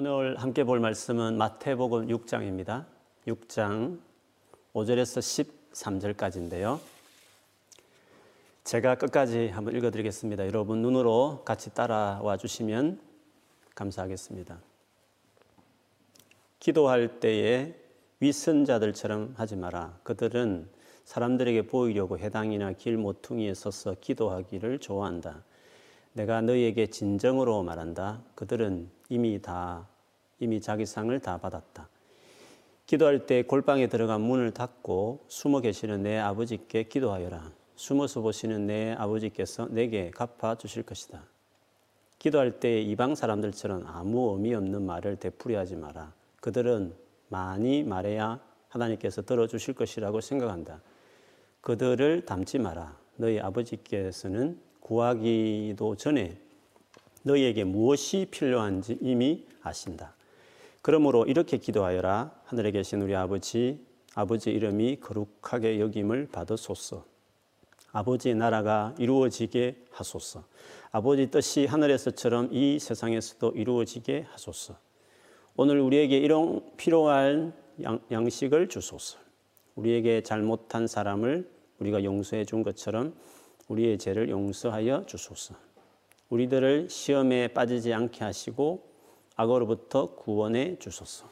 오늘 함께 볼 말씀은 마태복음 6장입니다. 6장 5절에서 13절까지인데요. 제가 끝까지 한번 읽어드리겠습니다. 여러분 눈으로 같이 따라와 주시면 감사하겠습니다. 기도할 때에 위선자들처럼 하지 마라. 그들은 사람들에게 보이려고 해당이나 길 모퉁이에 서서 기도하기를 좋아한다. 내가 너희에게 진정으로 말한다. 그들은 이미 자기 상을 다 받았다. 기도할 때 골방에 들어간 문을 닫고 숨어 계시는 내 아버지께 기도하여라. 숨어서 보시는 내 아버지께서 내게 갚아주실 것이다. 기도할 때 이방 사람들처럼 아무 의미 없는 말을 되풀이하지 마라. 그들은 많이 말해야 하나님께서 들어주실 것이라고 생각한다. 그들을 닮지 마라. 너희 아버지께서는 구하기도 전에 너희에게 무엇이 필요한지 이미 아신다. 그러므로 이렇게 기도하여라. 하늘에 계신 우리 아버지 이름이 거룩하게 여김을 받으소서. 아버지의 나라가 이루어지게 하소서. 아버지 뜻이 하늘에서처럼 이 세상에서도 이루어지게 하소서. 오늘 우리에게 이런 필요한 양식을 주소서. 우리에게 잘못한 사람을 우리가 용서해 준 것처럼 우리의 죄를 용서하여 주소서. 우리들을 시험에 빠지지 않게 하시고 악으로부터 구원해 주소서.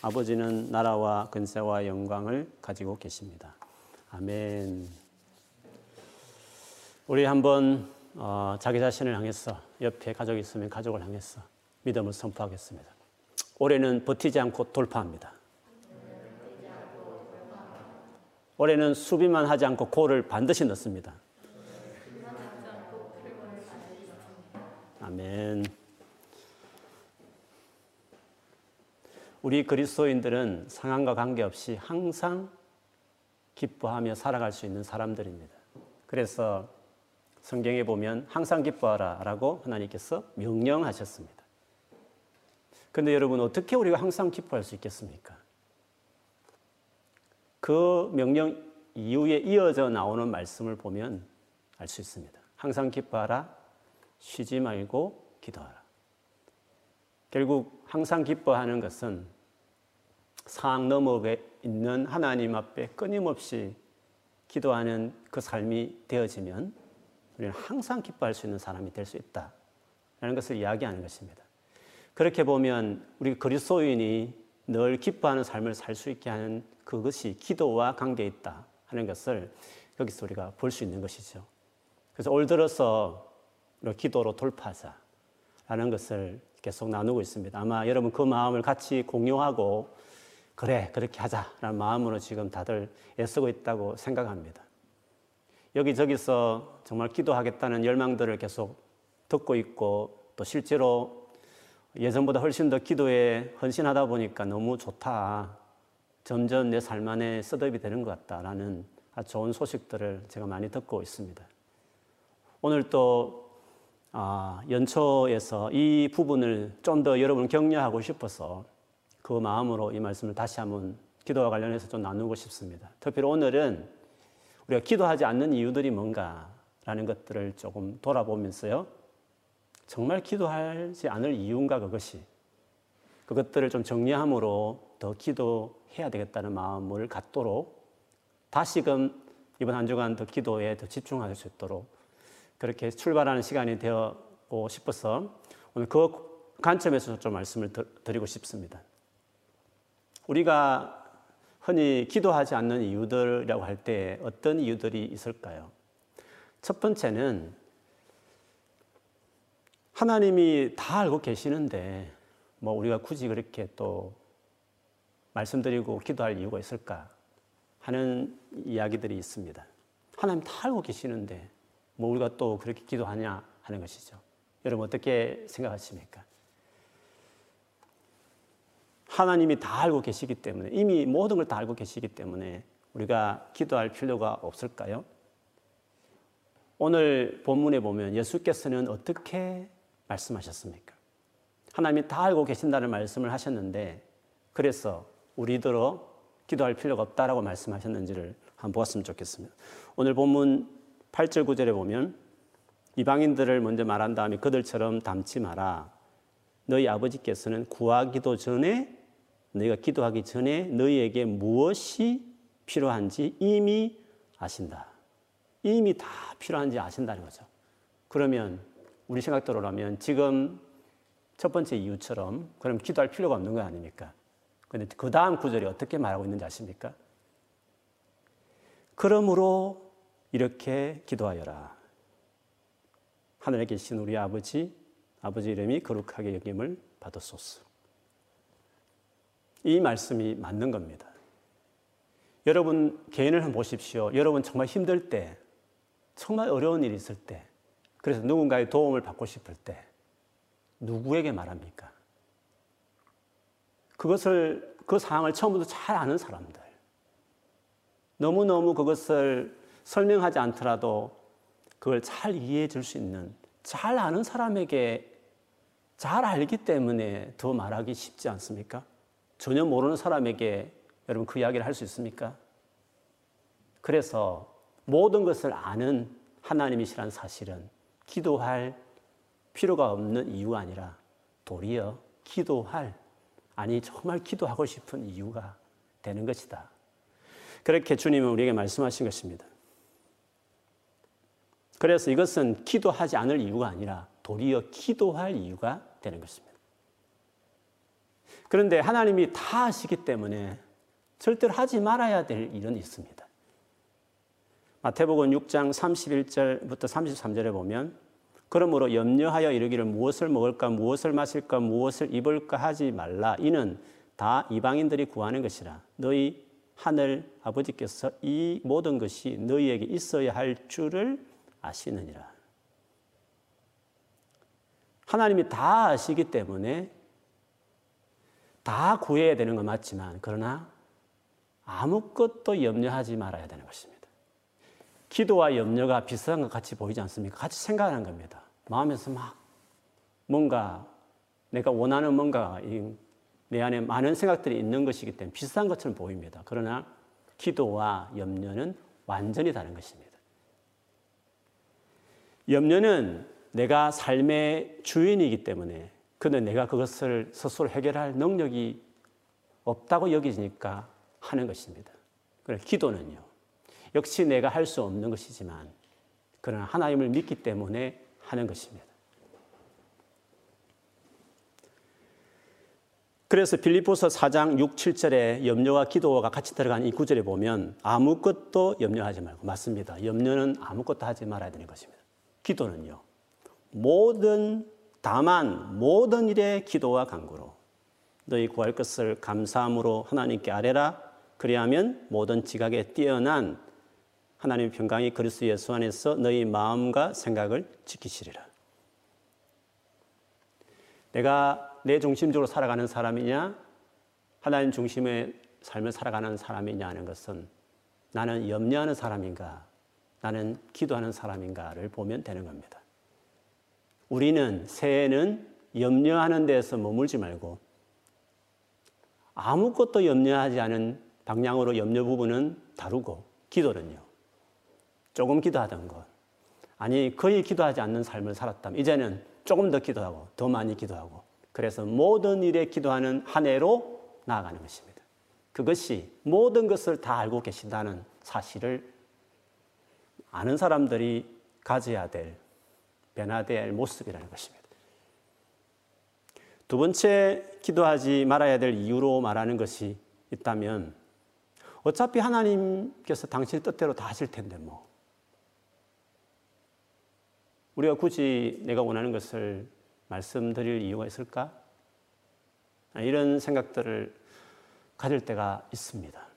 아버지는 나라와 근세와 영광을 가지고 계십니다. 아멘. 우리 한번 자기 자신을 향해서, 옆에 가족이 있으면 가족을 향해서 믿음을 선포하겠습니다. 올해는 버티지 않고 돌파합니다. 올해는 수비만 하지 않고 골을 반드시 넣습니다. 아멘. 우리 그리스도인들은 상황과 관계없이 항상 기뻐하며 살아갈 수 있는 사람들입니다. 그래서 성경에 보면 항상 기뻐하라라고 하나님께서 명령하셨습니다. 그런데 여러분, 어떻게 우리가 항상 기뻐할 수 있겠습니까? 그 명령 이후에 이어져 나오는 말씀을 보면 알 수 있습니다. 항상 기뻐하라, 쉬지 말고 기도하라. 결국 항상 기뻐하는 것은 상황 너머에 있는 하나님 앞에 끊임없이 기도하는 그 삶이 되어지면 우리는 항상 기뻐할 수 있는 사람이 될 수 있다라는 것을 이야기하는 것입니다. 그렇게 보면 우리 그리스도인이 늘 기뻐하는 삶을 살 수 있게 하는 그것이 기도와 관계에 있다 하는 것을 여기서 우리가 볼 수 있는 것이죠. 그래서 올 들어서 기도로 돌파하자라는 것을 계속 나누고 있습니다. 아마 여러분 그 마음을 같이 공유하고 그래 그렇게 하자라는 마음으로 지금 다들 애쓰고 있다고 생각합니다. 여기저기서 정말 기도하겠다는 열망들을 계속 듣고 있고 또 실제로 예전보다 훨씬 더 기도에 헌신하다 보니까 너무 좋다. 점점 내 삶 안에 셋업이 되는 것 같다라는 아주 좋은 소식들을 제가 많이 듣고 있습니다. 오늘 또 연초에서 이 부분을 좀 더 여러분 격려하고 싶어서 그 마음으로 이 말씀을 다시 한번 기도와 관련해서 좀 나누고 싶습니다. 특별히 오늘은 우리가 기도하지 않는 이유들이 뭔가라는 것들을 조금 돌아보면서요. 정말 기도하지 않을 이유인가 그것이. 그것들을 좀 정리함으로 더 기도해야 되겠다는 마음을 갖도록 다시금 이번 한 주간 더 기도에 더 집중할 수 있도록 그렇게 출발하는 시간이 되고 싶어서 오늘 그 관점에서 좀 말씀을 드리고 싶습니다. 우리가 흔히 기도하지 않는 이유들이라고 할 때 어떤 이유들이 있을까요? 첫 번째는 하나님이 다 알고 계시는데 뭐 우리가 굳이 그렇게 또 말씀드리고 기도할 이유가 있을까 하는 이야기들이 있습니다. 하나님 다 알고 계시는데 뭐 우리가 또 그렇게 기도하냐 하는 것이죠. 여러분 어떻게 생각하십니까? 하나님이 다 알고 계시기 때문에, 이미 모든 걸 다 알고 계시기 때문에 우리가 기도할 필요가 없을까요? 오늘 본문에 보면 예수께서는 어떻게 말씀하셨습니까? 하나님이 다 알고 계신다는 말씀을 하셨는데 그래서 우리더러 기도할 필요가 없다라고 말씀하셨는지를 한번 보았으면 좋겠습니다. 오늘 본문 8절 9절에 보면 이방인들을 먼저 말한 다음에 그들처럼 닮지 마라. 너희 아버지께서는 구하기도 전에 너희가 기도하기 전에 너희에게 무엇이 필요한지 이미 아신다. 이미 다 필요한지 아신다는 거죠. 그러면 우리 생각대로라면 지금 첫 번째 이유처럼 그럼 기도할 필요가 없는 거 아닙니까? 그런데 그 다음 구절이 어떻게 말하고 있는지 아십니까? 그러므로 이렇게 기도하여라. 하늘에 계신 우리 아버지 이름이 거룩하게 여김을 받으소서. 이 말씀이 맞는 겁니다. 여러분 개인을 한번 보십시오. 여러분 정말 힘들 때, 정말 어려운 일이 있을 때, 그래서 누군가의 도움을 받고 싶을 때 누구에게 말합니까? 그 상황을 처음부터 잘 아는 사람들, 너무너무 그것을 설명하지 않더라도 그걸 잘 이해해 줄 수 있는 잘 아는 사람에게 잘 알기 때문에 더 말하기 쉽지 않습니까? 전혀 모르는 사람에게 여러분 그 이야기를 할 수 있습니까? 그래서 모든 것을 아는 하나님이시란 사실은 기도할 필요가 없는 이유가 아니라 도리어 정말 기도하고 싶은 이유가 되는 것이다. 그렇게 주님은 우리에게 말씀하신 것입니다. 그래서 이것은 기도하지 않을 이유가 아니라 도리어 기도할 이유가 되는 것입니다. 그런데 하나님이 다 아시기 때문에 절대로 하지 말아야 될 일은 있습니다. 마태복음 6장 31절부터 33절에 보면 그러므로 염려하여 이르기를 무엇을 먹을까 무엇을 마실까 무엇을 입을까 하지 말라. 이는 다 이방인들이 구하는 것이라. 너희 하늘 아버지께서 이 모든 것이 너희에게 있어야 할 줄을 아시느니라. 하나님이 다 아시기 때문에 다 구해야 되는 건 맞지만 그러나 아무것도 염려하지 말아야 되는 것입니다. 기도와 염려가 비슷한 것 같이 보이지 않습니까? 같이 생각하는 겁니다. 마음에서 막 내가 원하는 내 안에 많은 생각들이 있는 것이기 때문에 비슷한 것처럼 보입니다. 그러나 기도와 염려는 완전히 다른 것입니다. 염려는 내가 삶의 주인이기 때문에 근데 내가 그것을 스스로 해결할 능력이 없다고 여기니까 하는 것입니다. 그래서 기도는요. 역시 내가 할 수 없는 것이지만 그러나 하나님을 믿기 때문에 하는 것입니다. 그래서 빌립보서 4장 6, 7절에 염려와 기도가 같이 들어간 이 구절에 보면 아무것도 염려하지 말고 맞습니다. 염려는 아무것도 하지 말아야 되는 것입니다. 기도는요. 모든 일에 기도와 간구로 너희 구할 것을 감사함으로 하나님께 아뢰라. 그리하면 모든 지각에 뛰어난 하나님의 평강이 그리스도 예수 안에서 너희 마음과 생각을 지키시리라. 내가 내 중심적으로 살아가는 사람이냐 하나님 중심의 삶을 살아가는 사람이냐 하는 것은 나는 염려하는 사람인가 나는 기도하는 사람인가를 보면 되는 겁니다. 우리는 새해에는 염려하는 데서 머물지 말고 아무것도 염려하지 않은 방향으로 염려 부분은 다루고 기도는요. 조금 기도하던 것 거의 기도하지 않는 삶을 살았다면 이제는 조금 더 기도하고 더 많이 기도하고 그래서 모든 일에 기도하는 한 해로 나아가는 것입니다. 그것이 모든 것을 다 알고 계신다는 사실을 아는 사람들이 가져야 될 변화될 모습이라는 것입니다. 두 번째 기도하지 말아야 될 이유로 말하는 것이 있다면 어차피 하나님께서 당신 뜻대로 다 하실 텐데 우리가 굳이 내가 원하는 것을 말씀드릴 이유가 있을까? 이런 생각들을 가질 때가 있습니다.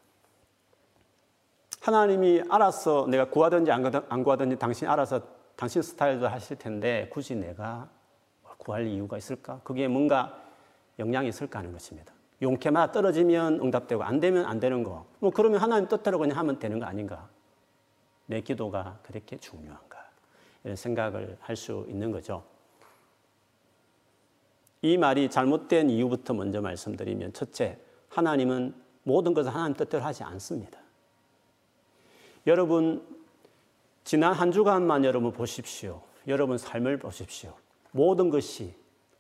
하나님이 알아서 내가 구하든지 안 구하든지 당신 알아서 당신 스타일도 하실 텐데 굳이 내가 구할 이유가 있을까? 그게 뭔가 영향이 있을까 하는 것입니다. 용케만 떨어지면 응답되고 안 되면 안 되는 거. 그러면 하나님 뜻대로 그냥 하면 되는 거 아닌가? 내 기도가 그렇게 중요한가? 이런 생각을 할 수 있는 거죠. 이 말이 잘못된 이유부터 먼저 말씀드리면 첫째, 하나님은 모든 것을 하나님 뜻대로 하지 않습니다. 여러분, 지난 한 주간만 여러분 보십시오. 여러분 삶을 보십시오. 모든 것이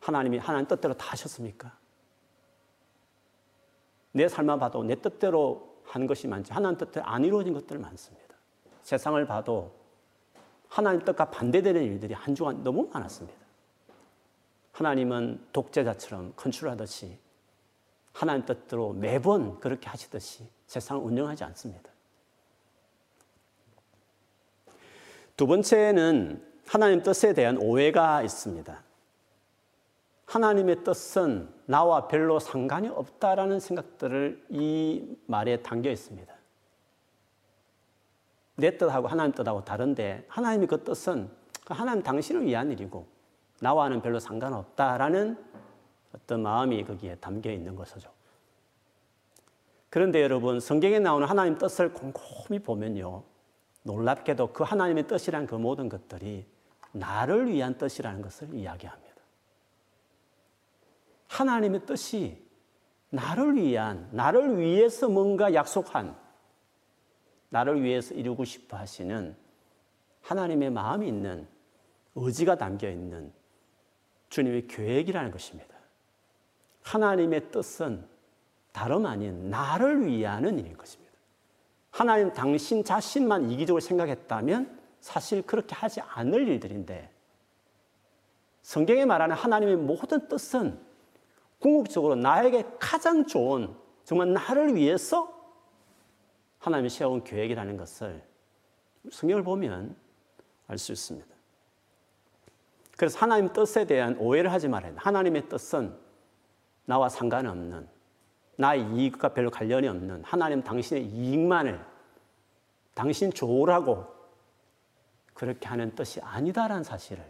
하나님이 하나님 뜻대로 다 하셨습니까? 내 삶만 봐도 내 뜻대로 한 것이 많지 하나님 뜻대로 안 이루어진 것들 많습니다. 세상을 봐도 하나님 뜻과 반대되는 일들이 한 주간 너무 많았습니다. 하나님은 독재자처럼 컨트롤하듯이 하나님 뜻대로 매번 그렇게 하시듯이 세상을 운영하지 않습니다. 두 번째는 하나님 뜻에 대한 오해가 있습니다. 하나님의 뜻은 나와 별로 상관이 없다라는 생각들을 이 말에 담겨 있습니다. 내 뜻하고 하나님 뜻하고 다른데 하나님의 그 뜻은 하나님 당신을 위한 일이고 나와는 별로 상관없다라는 어떤 마음이 거기에 담겨 있는 것이죠. 그런데 여러분, 성경에 나오는 하나님 뜻을 곰곰이 보면요, 놀랍게도 그 하나님의 뜻이란 그 모든 것들이 나를 위한 뜻이라는 것을 이야기합니다. 하나님의 뜻이 나를 위한, 나를 위해서 뭔가 약속한, 나를 위해서 이루고 싶어 하시는 하나님의 마음이 있는, 의지가 담겨 있는 주님의 계획이라는 것입니다. 하나님의 뜻은 다름 아닌 나를 위하는 일인 것입니다. 하나님 당신 자신만 이기적으로 생각했다면 사실 그렇게 하지 않을 일들인데, 성경에 말하는 하나님의 모든 뜻은 궁극적으로 나에게 가장 좋은, 정말 나를 위해서 하나님이 세운 계획이라는 것을 성경을 보면 알 수 있습니다. 그래서 하나님 뜻에 대한 오해를 하지 말아야 합니다. 하나님의 뜻은 나와 상관없는, 나의 이익과 별로 관련이 없는, 하나님 당신의 이익만을 당신 좋으라고 그렇게 하는 뜻이 아니다라는 사실을,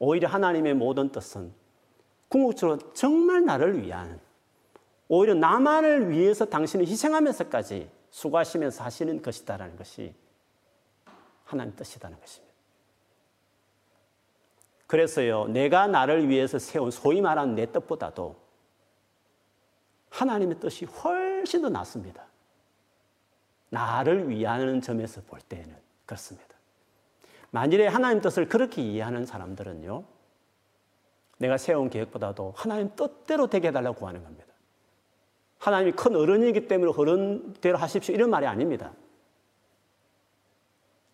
오히려 하나님의 모든 뜻은 궁극적으로 정말 나를 위한, 오히려 나만을 위해서 당신을 희생하면서까지 수고하시면서 하시는 것이다라는 것이 하나님 뜻이라는 것입니다. 그래서요, 내가 나를 위해서 세운 소위 말하는 내 뜻보다도 하나님의 뜻이 훨씬 더 낫습니다. 나를 위하는 점에서 볼 때에는 그렇습니다. 만일에 하나님 뜻을 그렇게 이해하는 사람들은요, 내가 세운 계획보다도 하나님 뜻대로 되게 해달라고 구하는 겁니다. 하나님이 큰 어른이기 때문에 어른대로 하십시오 이런 말이 아닙니다.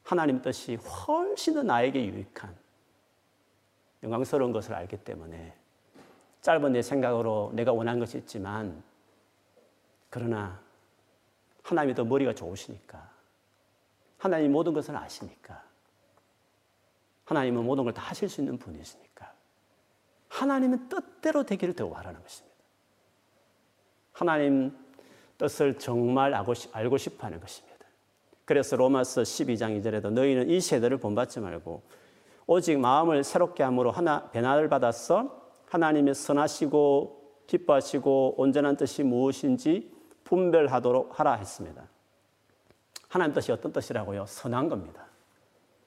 하나님 뜻이 훨씬 더 나에게 유익한, 영광스러운 것을 알기 때문에 짧은 내 생각으로 내가 원하는 것이 있지만, 그러나 하나님이 더 머리가 좋으시니까, 하나님이 모든 것을 아시니까, 하나님은 모든 걸 다 하실 수 있는 분이시니까 하나님은 뜻대로 되기를 더 바라는 것입니다. 하나님 뜻을 정말 알고 싶어하는 것입니다. 그래서 로마서 12장 2절에도 너희는 이 세대를 본받지 말고 오직 마음을 새롭게 함으로 변화를 받았어 하나님의 선하시고 기뻐하시고 온전한 뜻이 무엇인지 분별하도록 하라 했습니다. 하나님 뜻이 어떤 뜻이라고요? 선한 겁니다.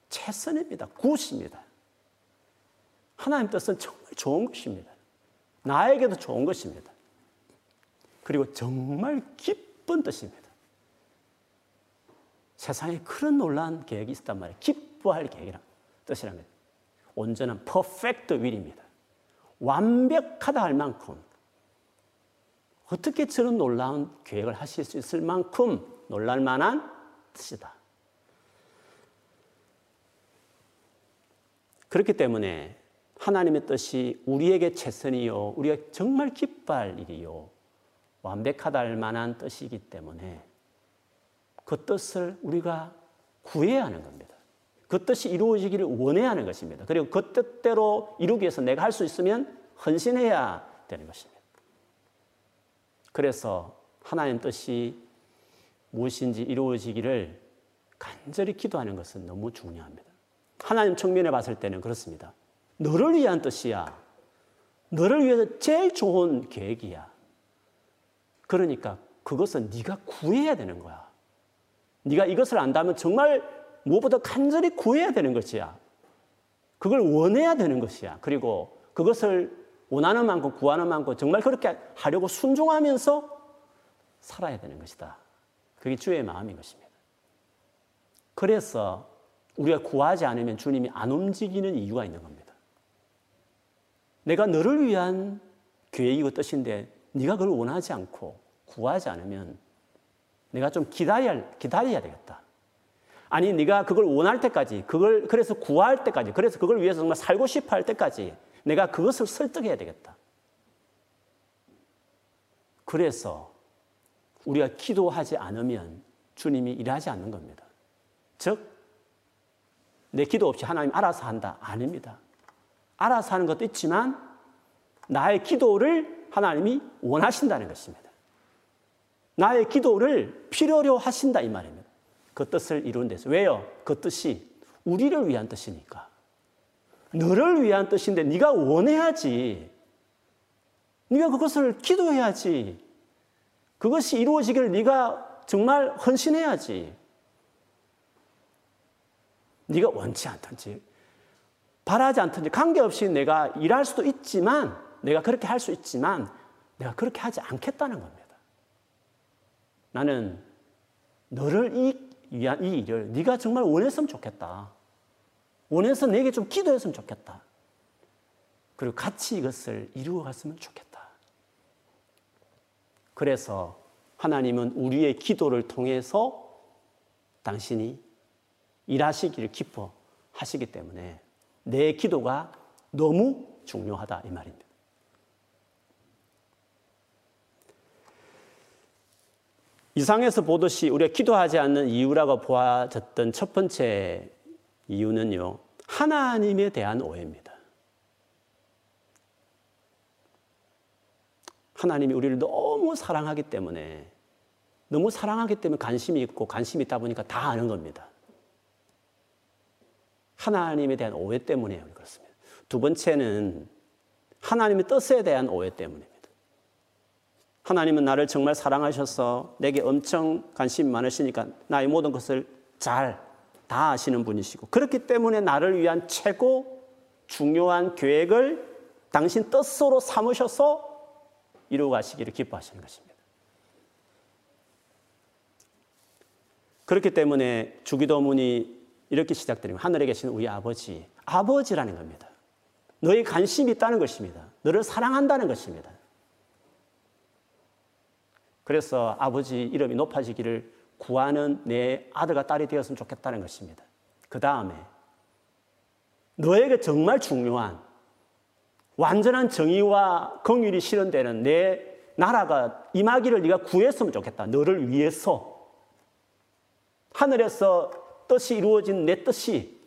최선입니다. 굿입니다. 하나님 뜻은 정말 좋은 것입니다. 나에게도 좋은 것입니다. 그리고 정말 기쁜 뜻입니다. 세상에 그런 놀라운 계획이 있단 말이에요. 기뻐할 계획이란 뜻이라면 온전한 퍼펙트 윌입니다. 완벽하다 할 만큼, 어떻게 저런 놀라운 계획을 하실 수 있을 만큼 놀랄 만한 뜻이다. 그렇기 때문에 하나님의 뜻이 우리에게 최선이요, 우리가 정말 기뻐할 일이요, 완벽하다 할 만한 뜻이기 때문에 그 뜻을 우리가 구해야 하는 겁니다. 그 뜻이 이루어지기를 원해야 하는 것입니다. 그리고 그 뜻대로 이루기 위해서 내가 할 수 있으면 헌신해야 되는 것입니다. 그래서 하나님 뜻이 무엇인지 이루어지기를 간절히 기도하는 것은 너무 중요합니다. 하나님 측면에 봤을 때는 그렇습니다. 너를 위한 뜻이야. 너를 위해서 제일 좋은 계획이야. 그러니까 그것은 네가 구해야 되는 거야. 네가 이것을 안다면 정말 무엇보다 간절히 구해야 되는 것이야. 그걸 원해야 되는 것이야. 그리고 그것을 원하는 만큼 구하는 만큼 정말 그렇게 하려고 순종하면서 살아야 되는 것이다. 그게 주의 마음인 것입니다. 그래서 우리가 구하지 않으면 주님이 안 움직이는 이유가 있는 겁니다. 내가 너를 위한 계획이고 뜻인데 네가 그걸 원하지 않고 구하지 않으면 내가 좀 기다려야 되겠다. 아니 네가 그걸 원할 때까지, 그걸 그래서 구할 때까지, 그래서 그걸 위해서 정말 살고 싶어 할 때까지 내가 그것을 설득해야 되겠다. 그래서 우리가 기도하지 않으면 주님이 일하지 않는 겁니다. 즉 내 기도 없이 하나님 알아서 한다? 아닙니다. 알아서 하는 것도 있지만 나의 기도를 하나님이 원하신다는 것입니다. 나의 기도를 필요로 하신다 이 말입니다. 그 뜻을 이룬 데서. 왜요? 그 뜻이 우리를 위한 뜻이니까. 너를 위한 뜻인데 네가 원해야지. 네가 그것을 기도해야지. 그것이 이루어지기를 네가 정말 헌신해야지. 네가 원치 않든지 바라지 않든지 관계없이 내가 일할 수도 있지만, 내가 그렇게 할 수 있지만 내가 그렇게 하지 않겠다는 겁니다. 나는 너를 위한 이 일을 네가 정말 원했으면 좋겠다. 원해서 내게 좀 기도했으면 좋겠다. 그리고 같이 이것을 이루어갔으면 좋겠다. 그래서 하나님은 우리의 기도를 통해서 당신이 일하시기를 기뻐하시기 때문에 내 기도가 너무 중요하다 이 말입니다. 이상에서 보듯이 우리가 기도하지 않는 이유라고 보아졌던 첫 번째 이유는요, 하나님에 대한 오해입니다. 하나님이 우리를 너무 사랑하기 때문에 관심이 있고, 관심이 있다 보니까 다 아는 겁니다. 하나님에 대한 오해 때문에 그렇습니다. 두 번째는 하나님의 뜻에 대한 오해 때문입니다. 하나님은 나를 정말 사랑하셔서 내게 엄청 관심이 많으시니까 나의 모든 것을 잘 다 아시는 분이시고, 그렇기 때문에 나를 위한 최고 중요한 계획을 당신 뜻으로 삼으셔서 이루어 가시기를 기뻐하시는 것입니다. 그렇기 때문에 주기도문이 이렇게 시작되면 하늘에 계신 우리 아버지, 아버지라는 겁니다. 너의 관심이 있다는 것입니다. 너를 사랑한다는 것입니다. 그래서 아버지 이름이 높아지기를 구하는 내 아들과 딸이 되었으면 좋겠다는 것입니다. 그 다음에 너에게 정말 중요한 완전한 정의와 긍휼이 실현되는 내 나라가 임하기를 네가 구했으면 좋겠다. 너를 위해서 하늘에서 뜻이 이루어진 내 뜻이,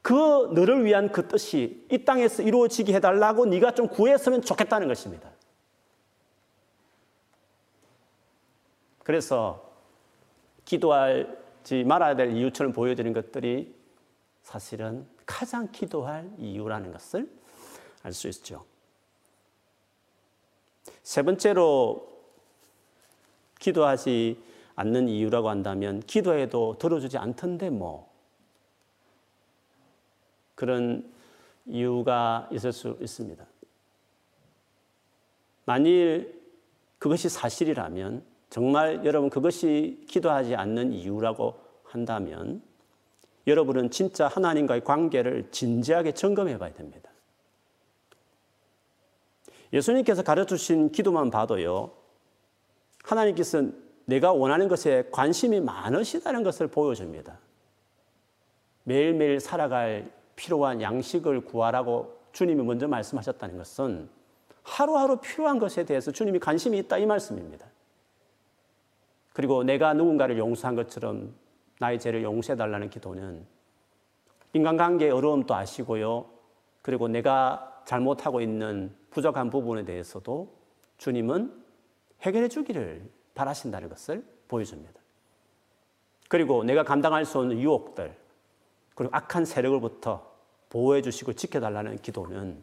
그 너를 위한 그 뜻이 이 땅에서 이루어지게 해달라고 네가 좀 구했으면 좋겠다는 것입니다. 그래서 기도하지 말아야 될 이유처럼 보여지는 것들이 사실은 가장 기도할 이유라는 것을 알 수 있죠. 세 번째로 기도하지 않는 이유라고 한다면, 기도해도 들어주지 않던데 뭐, 그런 이유가 있을 수 있습니다. 만일 그것이 사실이라면, 정말 여러분 그것이 기도하지 않는 이유라고 한다면 여러분은 진짜 하나님과의 관계를 진지하게 점검해 봐야 됩니다. 예수님께서 가르쳐주신 기도만 봐도요, 하나님께서는 내가 원하는 것에 관심이 많으시다는 것을 보여줍니다. 매일매일 살아갈 필요한 양식을 구하라고 주님이 먼저 말씀하셨다는 것은 하루하루 필요한 것에 대해서 주님이 관심이 있다 이 말씀입니다. 그리고 내가 누군가를 용서한 것처럼 나의 죄를 용서해달라는 기도는 인간관계의 어려움도 아시고요, 그리고 내가 잘못하고 있는 부족한 부분에 대해서도 주님은 해결해 주기를 바라신다는 것을 보여줍니다. 그리고 내가 감당할 수 없는 유혹들, 그리고 악한 세력으로부터 보호해 주시고 지켜달라는 기도는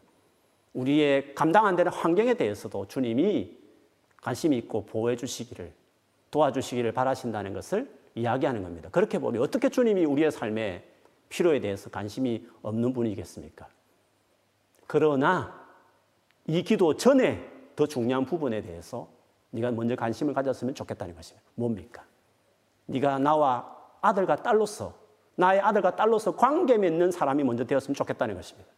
우리의 감당 안 되는 환경에 대해서도 주님이 관심이 있고 보호해 주시기를, 도와주시기를 바라신다는 것을 이야기하는 겁니다. 그렇게 보니 어떻게 주님이 우리의 삶의 필요에 대해서 관심이 없는 분이겠습니까? 그러나 이 기도 전에 더 중요한 부분에 대해서 네가 먼저 관심을 가졌으면 좋겠다는 것입니다. 뭡니까? 네가 나와 아들과 딸로서, 나의 아들과 딸로서 관계 맺는 사람이 먼저 되었으면 좋겠다는 것입니다.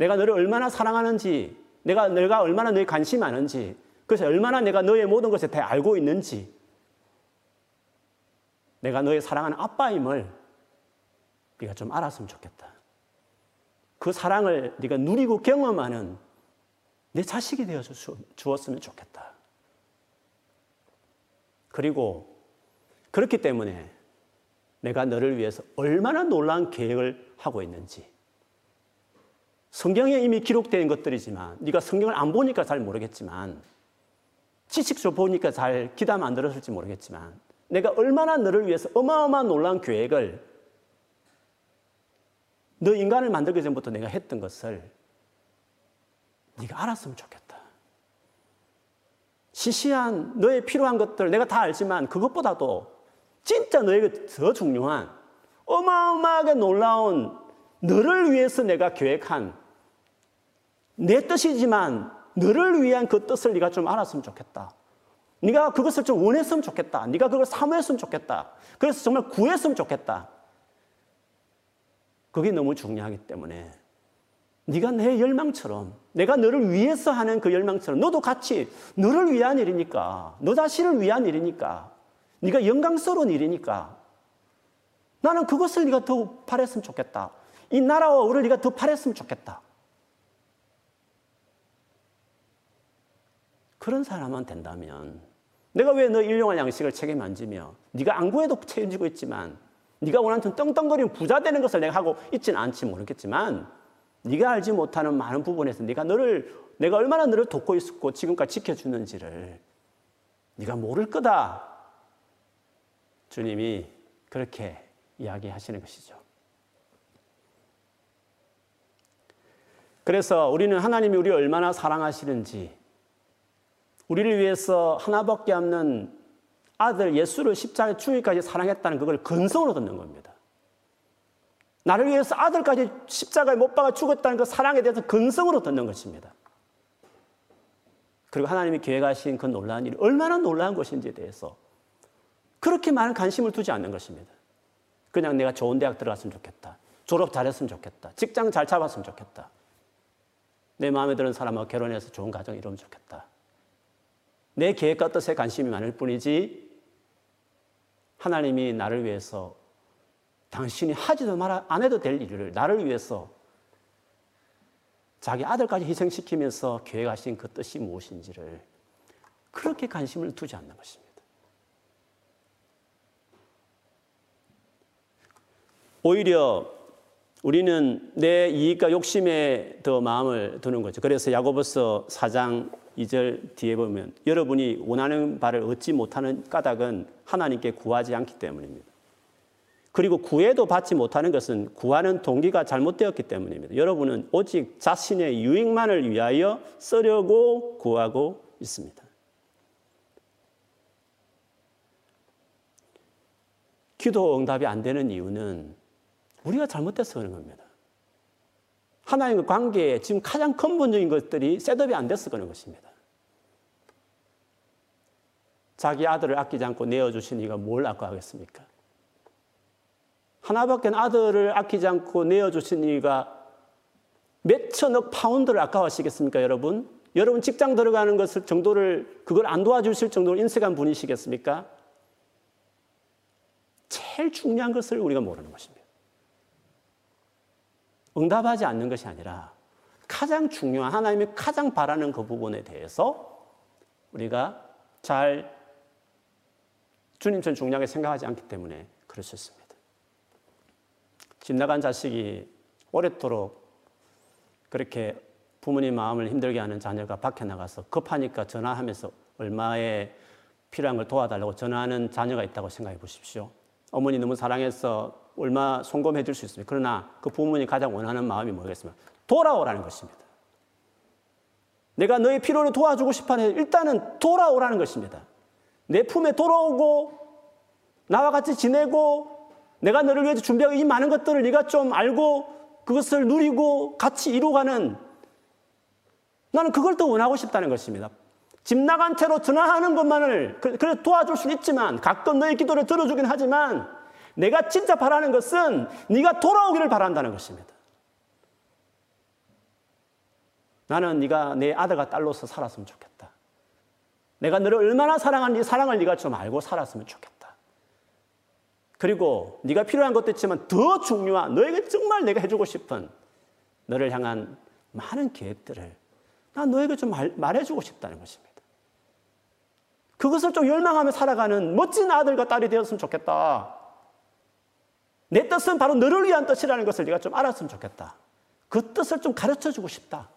내가 너를 얼마나 사랑하는지, 내가 얼마나 너에 관심이 많은지, 그래서 얼마나 내가 너의 모든 것을 다 알고 있는지, 내가 너의 사랑하는 아빠임을 네가 좀 알았으면 좋겠다. 그 사랑을 네가 누리고 경험하는 내 자식이 되어 주었으면 좋겠다. 그리고 그렇기 때문에 내가 너를 위해서 얼마나 놀라운 계획을 하고 있는지, 성경에 이미 기록된 것들이지만 네가 성경을 안 보니까 잘 모르겠지만, 지식적으로 보니까 잘 귀담아 안 들었을지 모르겠지만, 내가 얼마나 너를 위해서 어마어마한 놀라운 계획을, 너 인간을 만들기 전부터 내가 했던 것을 네가 알았으면 좋겠다. 시시한 너의 필요한 것들 내가 다 알지만, 그것보다도 진짜 너에게 더 중요한, 어마어마하게 놀라운, 너를 위해서 내가 계획한 내 뜻이지만 너를 위한 그 뜻을 네가 좀 알았으면 좋겠다. 네가 그것을 좀 원했으면 좋겠다. 네가 그걸 사모했으면 좋겠다. 그래서 정말 구했으면 좋겠다. 그게 너무 중요하기 때문에 네가 내 열망처럼, 내가 너를 위해서 하는 그 열망처럼 너도 같이 너를 위한 일이니까, 너 자신을 위한 일이니까, 네가 영광스러운 일이니까 나는 그것을 네가 더 바랬으면 좋겠다. 이 나라와 우리를 네가 더 바랬으면 좋겠다. 그런 사람만 된다면, 내가 왜 너 일용할 양식을 책에 만지며, 네가 안 구해도 책임지고 있지만, 네가 원하는 떵떵거리는 부자 되는 것을 내가 하고 있지는 않지 모르겠지만, 네가 알지 못하는 많은 부분에서 내가 얼마나 너를 돕고 있었고 지금까지 지켜주는지를 네가 모를 거다. 주님이 그렇게 이야기하시는 것이죠. 그래서 우리는 하나님이 우리를 얼마나 사랑하시는지, 우리를 위해서 하나밖에 없는 아들 예수를 십자가에 죽기까지 사랑했다는 그걸 근성으로 듣는 겁니다. 나를 위해서 아들까지 십자가에 못 박아 죽었다는 그 사랑에 대해서 근성으로 듣는 것입니다. 그리고 하나님이 계획하신 그 놀라운 일이 얼마나 놀라운 것인지에 대해서 그렇게 많은 관심을 두지 않는 것입니다. 그냥 내가 좋은 대학 들어갔으면 좋겠다. 졸업 잘했으면 좋겠다. 직장 잘 잡았으면 좋겠다. 내 마음에 드는 사람하고 결혼해서 좋은 가정 이루면 좋겠다. 내 계획과 뜻에 관심이 많을 뿐이지, 하나님이 나를 위해서 당신이 하지도 말아 안 해도 될 일을 나를 위해서 자기 아들까지 희생시키면서 계획하신 그 뜻이 무엇인지를 그렇게 관심을 두지 않는 것입니다. 오히려 우리는 내 이익과 욕심에 더 마음을 두는 거죠. 그래서 야고보서 4장 2절 뒤에 보면, 여러분이 원하는 바를 얻지 못하는 까닭은 하나님께 구하지 않기 때문입니다. 그리고 구해도 받지 못하는 것은 구하는 동기가 잘못되었기 때문입니다. 여러분은 오직 자신의 유익만을 위하여 쓰려고 구하고 있습니다. 기도 응답이 안 되는 이유는 우리가 잘못돼서 그런 겁니다. 하나님과 관계에 지금 가장 근본적인 것들이 셋업이 안 돼서 그런 것입니다. 자기 아들을 아끼지 않고 내어주신 이가 뭘 아까워하겠습니까? 하나밖에 아들을 아끼지 않고 내어주신 이가 몇 천억 파운드를 아까워하시겠습니까, 여러분? 여러분 직장 들어가는 것을 정도를, 그걸 안 도와주실 정도로 인색한 분이시겠습니까? 제일 중요한 것을 우리가 모르는 것입니다. 응답하지 않는 것이 아니라 가장 중요한, 하나님이 가장 바라는 그 부분에 대해서 우리가 잘 주님처럼 중요하게 생각하지 않기 때문에 그럴 수 있습니다. 집 나간 자식이 오랫도록 그렇게 부모님 마음을 힘들게 하는 자녀가 밖에 나가서 급하니까 전화하면서 얼마에 필요한 걸 도와달라고 전화하는 자녀가 있다고 생각해 보십시오. 어머니 너무 사랑해서 얼마 송금해 줄 수 있습니다. 그러나 그 부모님이 가장 원하는 마음이 뭐겠습니까? 돌아오라는 것입니다. 내가 너의 필요를 도와주고 싶어하는, 일단은 돌아오라는 것입니다. 내 품에 돌아오고 나와 같이 지내고, 내가 너를 위해서 준비하고 이 많은 것들을 네가 좀 알고 그것을 누리고 같이 이루어가는, 나는 그걸 더 원하고 싶다는 것입니다. 집 나간 채로 전화하는 것만을 그래도 도와줄 수는 있지만, 가끔 너의 기도를 들어주긴 하지만, 내가 진짜 바라는 것은 네가 돌아오기를 바란다는 것입니다. 나는 네가 내 아들과 딸로서 살았으면 좋겠다. 내가 너를 얼마나 사랑하는지 사랑을 네가 좀 알고 살았으면 좋겠다. 그리고 네가 필요한 것도 있지만 더 중요한 너에게 정말 내가 해주고 싶은 너를 향한 많은 계획들을 난 너에게 좀 말해주고 싶다는 것입니다. 그것을 좀 열망하며 살아가는 멋진 아들과 딸이 되었으면 좋겠다. 내 뜻은 바로 너를 위한 뜻이라는 것을 네가 좀 알았으면 좋겠다. 그 뜻을 좀 가르쳐주고 싶다.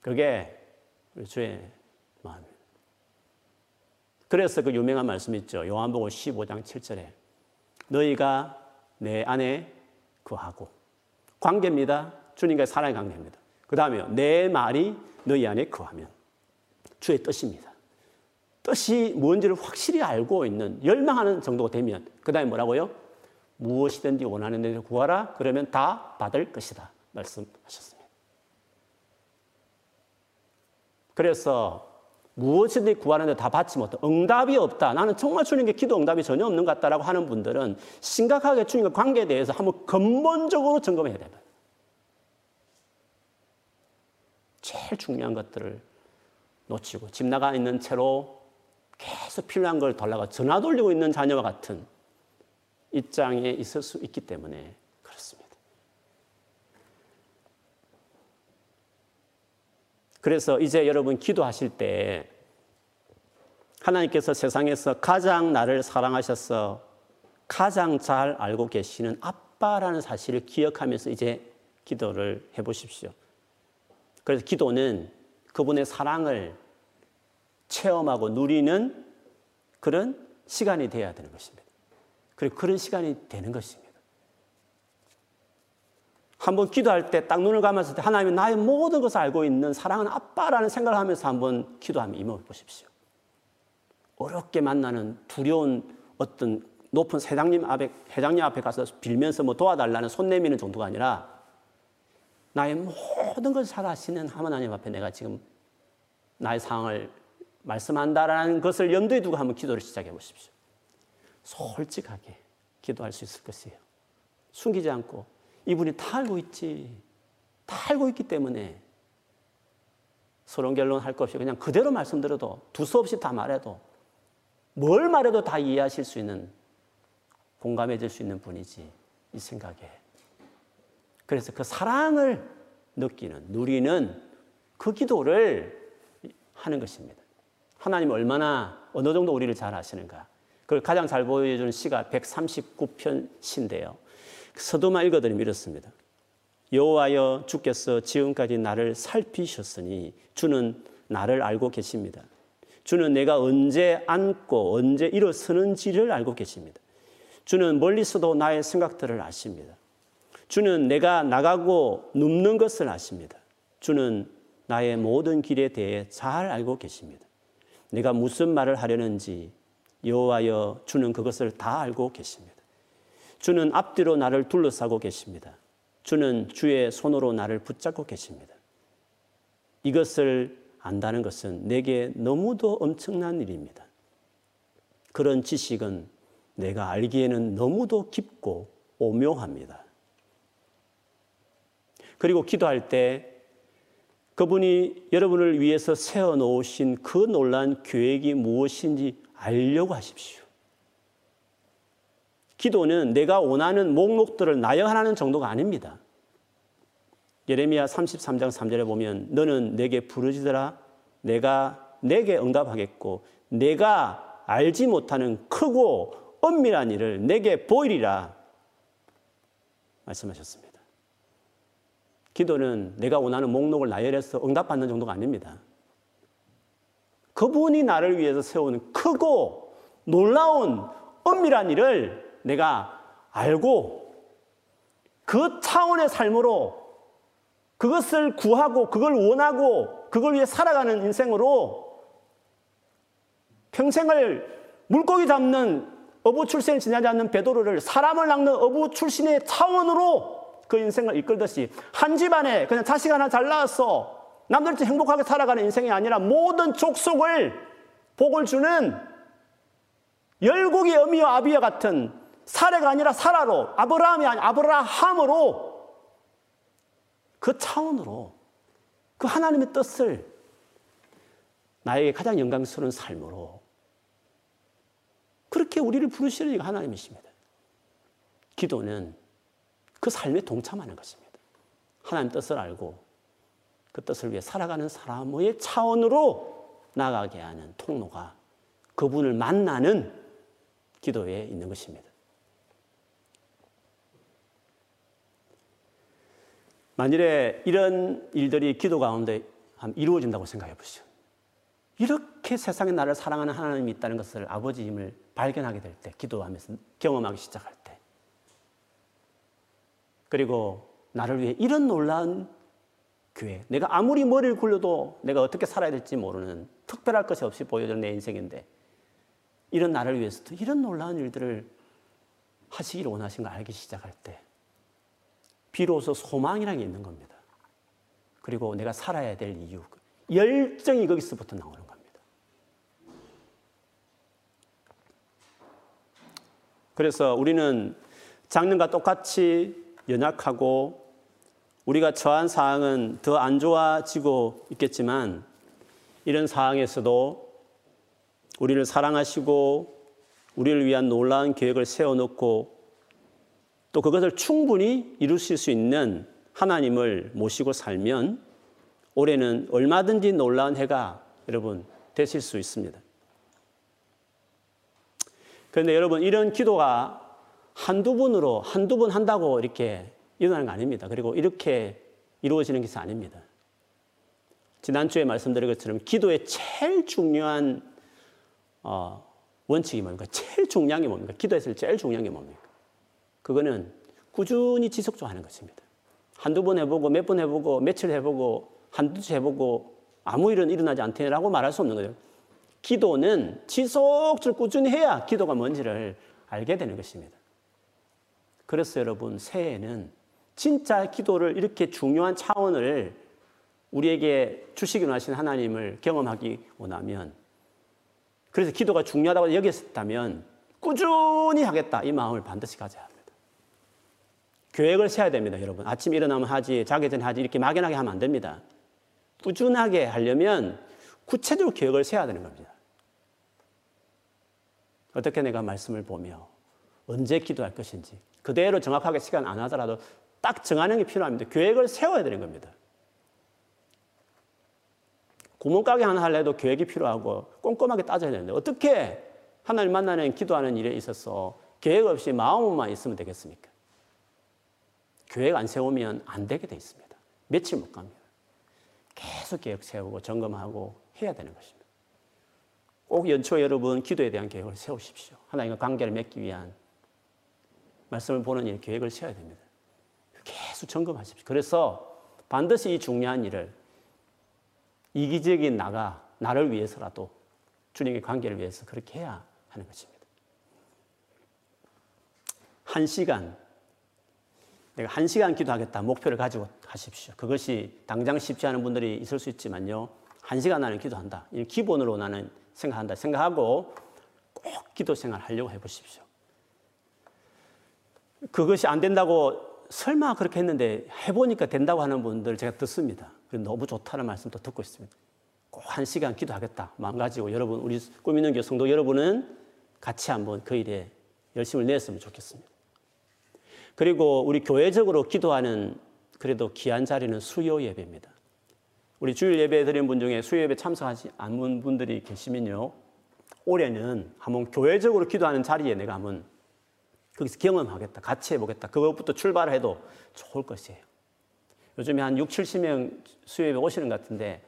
그게 우리 주의 마음입니다. 그래서 그 유명한 말씀이 있죠. 요한복음 15장 7절에 너희가 내 안에 거하고 관계입니다. 주님과의 사랑의 관계입니다. 그 다음에요. 내 말이 너희 안에 거하면 주의 뜻입니다. 뜻이 뭔지를 확실히 알고 있는 열망하는 정도가 되면 그 다음에 뭐라고요? 무엇이든지 원하는 대로 구하라. 그러면 다 받을 것이다. 말씀하셨습니다. 그래서 무엇이든지 구하는 대로 다 받지 못해 응답이 없다. 나는 정말 주님께 기도 응답이 전혀 없는 것 같다라고 하는 분들은 심각하게 주님과 관계에 대해서 한번 근본적으로 점검해야 된다. 제일 중요한 것들을 놓치고 집 나가 있는 채로 계속 필요한 걸 덜나가 전화 돌리고 있는 자녀와 같은 입장에 있을 수 있기 때문에 그렇습니다. 그래서 이제 여러분 기도하실 때 하나님께서 세상에서 가장 나를 사랑하셔서 가장 잘 알고 계시는 아빠라는 사실을 기억하면서 이제 기도를 해보십시오. 그래서 기도는 그분의 사랑을 체험하고 누리는 그런 시간이 되어야 되는 것입니다. 그리고 그런 시간이 되는 것입니다. 한번 기도할 때 딱 눈을 감았을 때 하나님이 나의 모든 것을 알고 있는 사랑은 아빠라는 생각을 하면서 한번 기도하며 임해보십시오. 어렵게 만나는 두려운 어떤 높은 회장님 앞에 가서 빌면서 뭐 도와달라는 손 내미는 정도가 아니라 나의 모든 것을 잘 아시는 하나님 앞에 내가 지금 나의 상황을 말씀한다라는 것을 염두에 두고 한번 기도를 시작해 보십시오. 솔직하게 기도할 수 있을 것이에요. 숨기지 않고 이분이 다 알고 있지. 다 알고 있기 때문에 서론 결론 할 것 없이 그냥 그대로 말씀드려도 두서없이 다 말해도 뭘 말해도 다 이해하실 수 있는 공감해질 수 있는 분이지 이 생각에 그래서 그 사랑을 느끼는, 누리는 그 기도를 하는 것입니다. 하나님 얼마나, 어느 정도 우리를 잘 아시는가. 그걸 가장 잘 보여주는 시가 139편 시인데요. 서두만 읽어드리면 이렇습니다. 여호와여 주께서 지금까지 나를 살피셨으니 주는 나를 알고 계십니다. 주는 내가 언제 앉고 언제 일어서는지를 알고 계십니다. 주는 멀리서도 나의 생각들을 아십니다. 주는 내가 나가고 눕는 것을 아십니다. 주는 나의 모든 길에 대해 잘 알고 계십니다. 내가 무슨 말을 하려는지 여호와여 주는 그것을 다 알고 계십니다. 주는 앞뒤로 나를 둘러싸고 계십니다. 주는 주의 손으로 나를 붙잡고 계십니다. 이것을 안다는 것은 내게 너무도 엄청난 일입니다. 그런 지식은 내가 알기에는 너무도 깊고 오묘합니다. 그리고 기도할 때 그분이 여러분을 위해서 세워놓으신 그 놀라운 계획이 무엇인지 알려고 하십시오. 기도는 내가 원하는 목록들을 나열하는 정도가 아닙니다. 예레미야 33장 3절에 보면 너는 내게 부르짖으라 내가 내게 응답하겠고 내가 알지 못하는 크고 엄밀한 일을 내게 보이리라 말씀하셨습니다. 기도는 내가 원하는 목록을 나열해서 응답받는 정도가 아닙니다. 그분이 나를 위해서 세우는 크고 놀라운 엄밀한 일을 내가 알고 그 차원의 삶으로 그것을 구하고 그걸 원하고 그걸 위해 살아가는 인생으로 평생을 물고기 잡는 어부 출신을 지나지 않는 베드로를 사람을 낚는 어부 출신의 차원으로 그 인생을 이끌듯이 한 집안에 그냥 자식 하나 잘 낳았어 남들처럼 행복하게 살아가는 인생이 아니라 모든 족속을 복을 주는 열국의 어미와 아비와 같은 사례가 아니라 사라로 아브라함이 아니라 아브라함으로 그 차원으로 그 하나님의 뜻을 나에게 가장 영광스러운 삶으로 그렇게 우리를 부르시는 이가 하나님이십니다. 기도는 그 삶에 동참하는 것입니다. 하나님의 뜻을 알고 그 뜻을 위해 살아가는 사람의 차원으로 나가게 하는 통로가 그분을 만나는 기도에 있는 것입니다. 만일에 이런 일들이 기도 가운데 이루어진다고 생각해 보시죠. 이렇게 세상에 나를 사랑하는 하나님이 있다는 것을 아버지임을 발견하게 될 때, 기도하면서 경험하기 시작할 때, 그리고 나를 위해 이런 놀라운 교회, 내가 아무리 머리를 굴려도 내가 어떻게 살아야 될지 모르는 특별할 것이 없이 보여지는 내 인생인데 이런 나를 위해서도 이런 놀라운 일들을 하시기를 원하신 걸 알기 시작할 때 비로소 소망이라는 게 있는 겁니다. 그리고 내가 살아야 될 이유, 열정이 거기서부터 나오는 겁니다. 그래서 우리는 작년과 똑같이 연약하고 우리가 처한 상황은 더 안 좋아지고 있겠지만 이런 상황에서도 우리를 사랑하시고 우리를 위한 놀라운 계획을 세워놓고 또 그것을 충분히 이루실 수 있는 하나님을 모시고 살면 올해는 얼마든지 놀라운 해가 여러분 되실 수 있습니다. 그런데 여러분 이런 기도가 한두 번 한다고 이렇게 일어나는 거 아닙니다. 그리고 이렇게 이루어지는 것이 아닙니다. 지난주에 말씀드린 것처럼 기도의 제일 중요한 원칙이 뭡니까? 제일 중요한 게 뭡니까? 기도에서 제일 중요한 게 뭡니까? 그거는 꾸준히 지속적으로 하는 것입니다. 한두 번 해보고 몇 번 해보고 며칠 해보고 한두 주 해보고 아무 일은 일어나지 않더라고 말할 수 없는 거죠. 기도는 지속적으로 꾸준히 해야 기도가 뭔지를 알게 되는 것입니다. 그래서 여러분 새해에는 진짜 기도를 이렇게 중요한 차원을 우리에게 주시기 원하시는 하나님을 경험하기 원하면, 그래서 기도가 중요하다고 여겼다면 꾸준히 하겠다 이 마음을 반드시 가져야 합니다. 계획을 세워야 됩니다. 여러분 아침에 일어나면 하지, 자기 전에 하지 이렇게 막연하게 하면 안 됩니다. 꾸준하게 하려면 구체적으로 계획을 세워야 되는 겁니다. 어떻게 내가 말씀을 보며 언제 기도할 것인지 그대로 정확하게 시간 안 하더라도 딱 정하는 게 필요합니다. 계획을 세워야 되는 겁니다. 구멍가게 하나 하려도 계획이 필요하고 꼼꼼하게 따져야 되는데 어떻게 하나님 만나는 기도하는 일에 있어서 계획 없이 마음만 있으면 되겠습니까? 계획 안 세우면 안 되게 돼 있습니다. 며칠 못 갑니다. 계속 계획 세우고 점검하고 해야 되는 것입니다. 꼭 연초에 여러분 기도에 대한 계획을 세우십시오. 하나님과 관계를 맺기 위한 말씀을 보는 일, 계획을 세워야 됩니다. 계속 점검하십시오. 그래서 반드시 이 중요한 일을 이기적인 나가 나를 위해서라도 주님의 관계를 위해서 그렇게 해야 하는 것입니다. 1시간, 내가 1시간 기도하겠다 목표를 가지고 하십시오. 그것이 당장 쉽지 않은 분들이 있을 수 있지만요. 1시간 나는 기도한다. 이 기본으로 나는 생각한다. 생각하고 꼭 기도 생활 하려고 해보십시오. 그것이 안 된다고 설마 그렇게 했는데 해보니까 된다고 하는 분들 제가 듣습니다. 너무 좋다는 말씀도 듣고 있습니다. 꼭 1시간 기도하겠다 마음 가지고 여러분, 우리 꿈 있는 교회 성도 여러분은 같이 한번 그 일에 열심을 냈으면 좋겠습니다. 그리고 우리 교회적으로 기도하는 그래도 귀한 자리는 수요 예배입니다. 우리 주일 예배 드리는 분 중에 수요 예배 참석하지 않은 분들이 계시면요, 올해는 한번 교회적으로 기도하는 자리에 내가 한번 거기서 경험하겠다, 같이 해보겠다, 그것부터 출발을 해도 좋을 것이에요. 요즘에 한 6, 70명 수요일에 오시는 것 같은데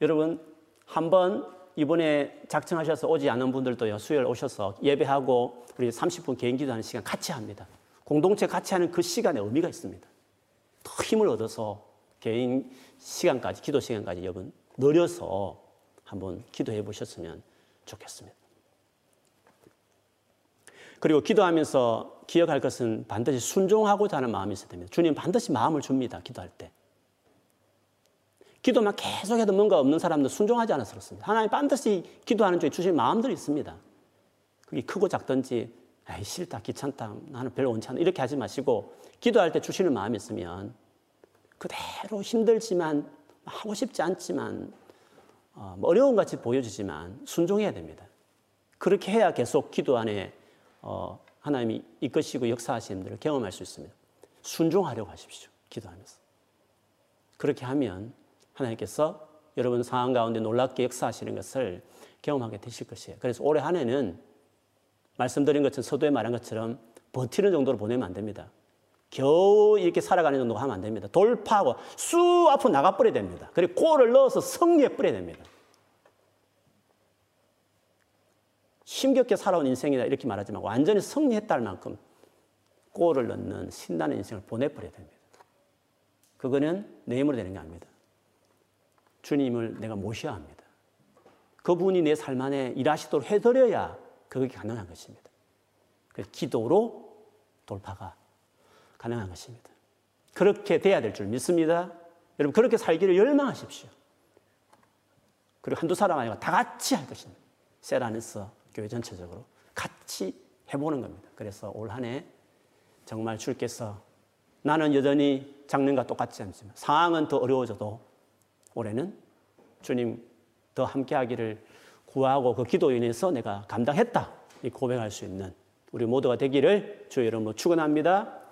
여러분 한번 이번에 작정하셔서 오지 않은 분들도 수요일 오셔서 예배하고 우리 30분 개인 기도하는 시간 같이 합니다. 공동체 같이 하는 그 시간에 의미가 있습니다. 더 힘을 얻어서 개인 시간까지, 기도 시간까지 여러분 늘려서 한번 기도해 보셨으면 좋겠습니다. 그리고 기도하면서 기억할 것은 반드시 순종하고자 하는 마음이 있어야 됩니다. 주님 반드시 마음을 줍니다. 기도할 때. 기도만 계속해도 뭔가 없는 사람도 순종하지 않아서 그렇습니다. 하나님 반드시 기도하는 중에 주신 마음들이 있습니다. 그게 크고 작든지 에이 싫다, 귀찮다, 나는 별로 원치 않아 이렇게 하지 마시고 기도할 때 주시는 마음이 있으면 그대로 힘들지만 하고 싶지 않지만 어려운 같이 보여지지만 순종해야 됩니다. 그렇게 해야 계속 기도 안에 하나님이 이끄시고 역사하시는 분들을 경험할 수 있습니다. 순종하려고 하십시오. 기도하면서. 그렇게 하면 하나님께서 여러분 상황 가운데 놀랍게 역사하시는 것을 경험하게 되실 것이에요. 그래서 올해 한 해는 말씀드린 것처럼 서두에 말한 것처럼 버티는 정도로 보내면 안 됩니다. 겨우 이렇게 살아가는 정도로 하면 안 됩니다. 돌파하고 쑥 앞으로 나가버려야 됩니다. 그리고 골을 넣어서 승리해버려야 됩니다. 힘겹게 살아온 인생이다 이렇게 말하지만 완전히 승리했다 할 만큼 골을 넣는 신나는 인생을 보내버려야 됩니다. 그거는 내 힘으로 되는 게 아닙니다. 주님을 내가 모셔야 합니다. 그분이 내 삶 안에 일하시도록 해드려야 그게 가능한 것입니다. 그래서 기도로 돌파가 가능한 것입니다. 그렇게 돼야 될 줄 믿습니다. 여러분 그렇게 살기를 열망하십시오. 그리고 한두 사람 아니고 다 같이 할 것입니다. 셀 안에서 교회 전체적으로 같이 해보는 겁니다. 그래서 올 한 해 정말 주께서 나는 여전히 작년과 똑같지 않지만 상황은 더 어려워져도 올해는 주님 더 함께하기를 구하고 그 기도로 인해서 내가 감당했다 이 고백할 수 있는 우리 모두가 되기를 주의 이름으로 축원합니다.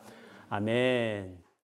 아멘.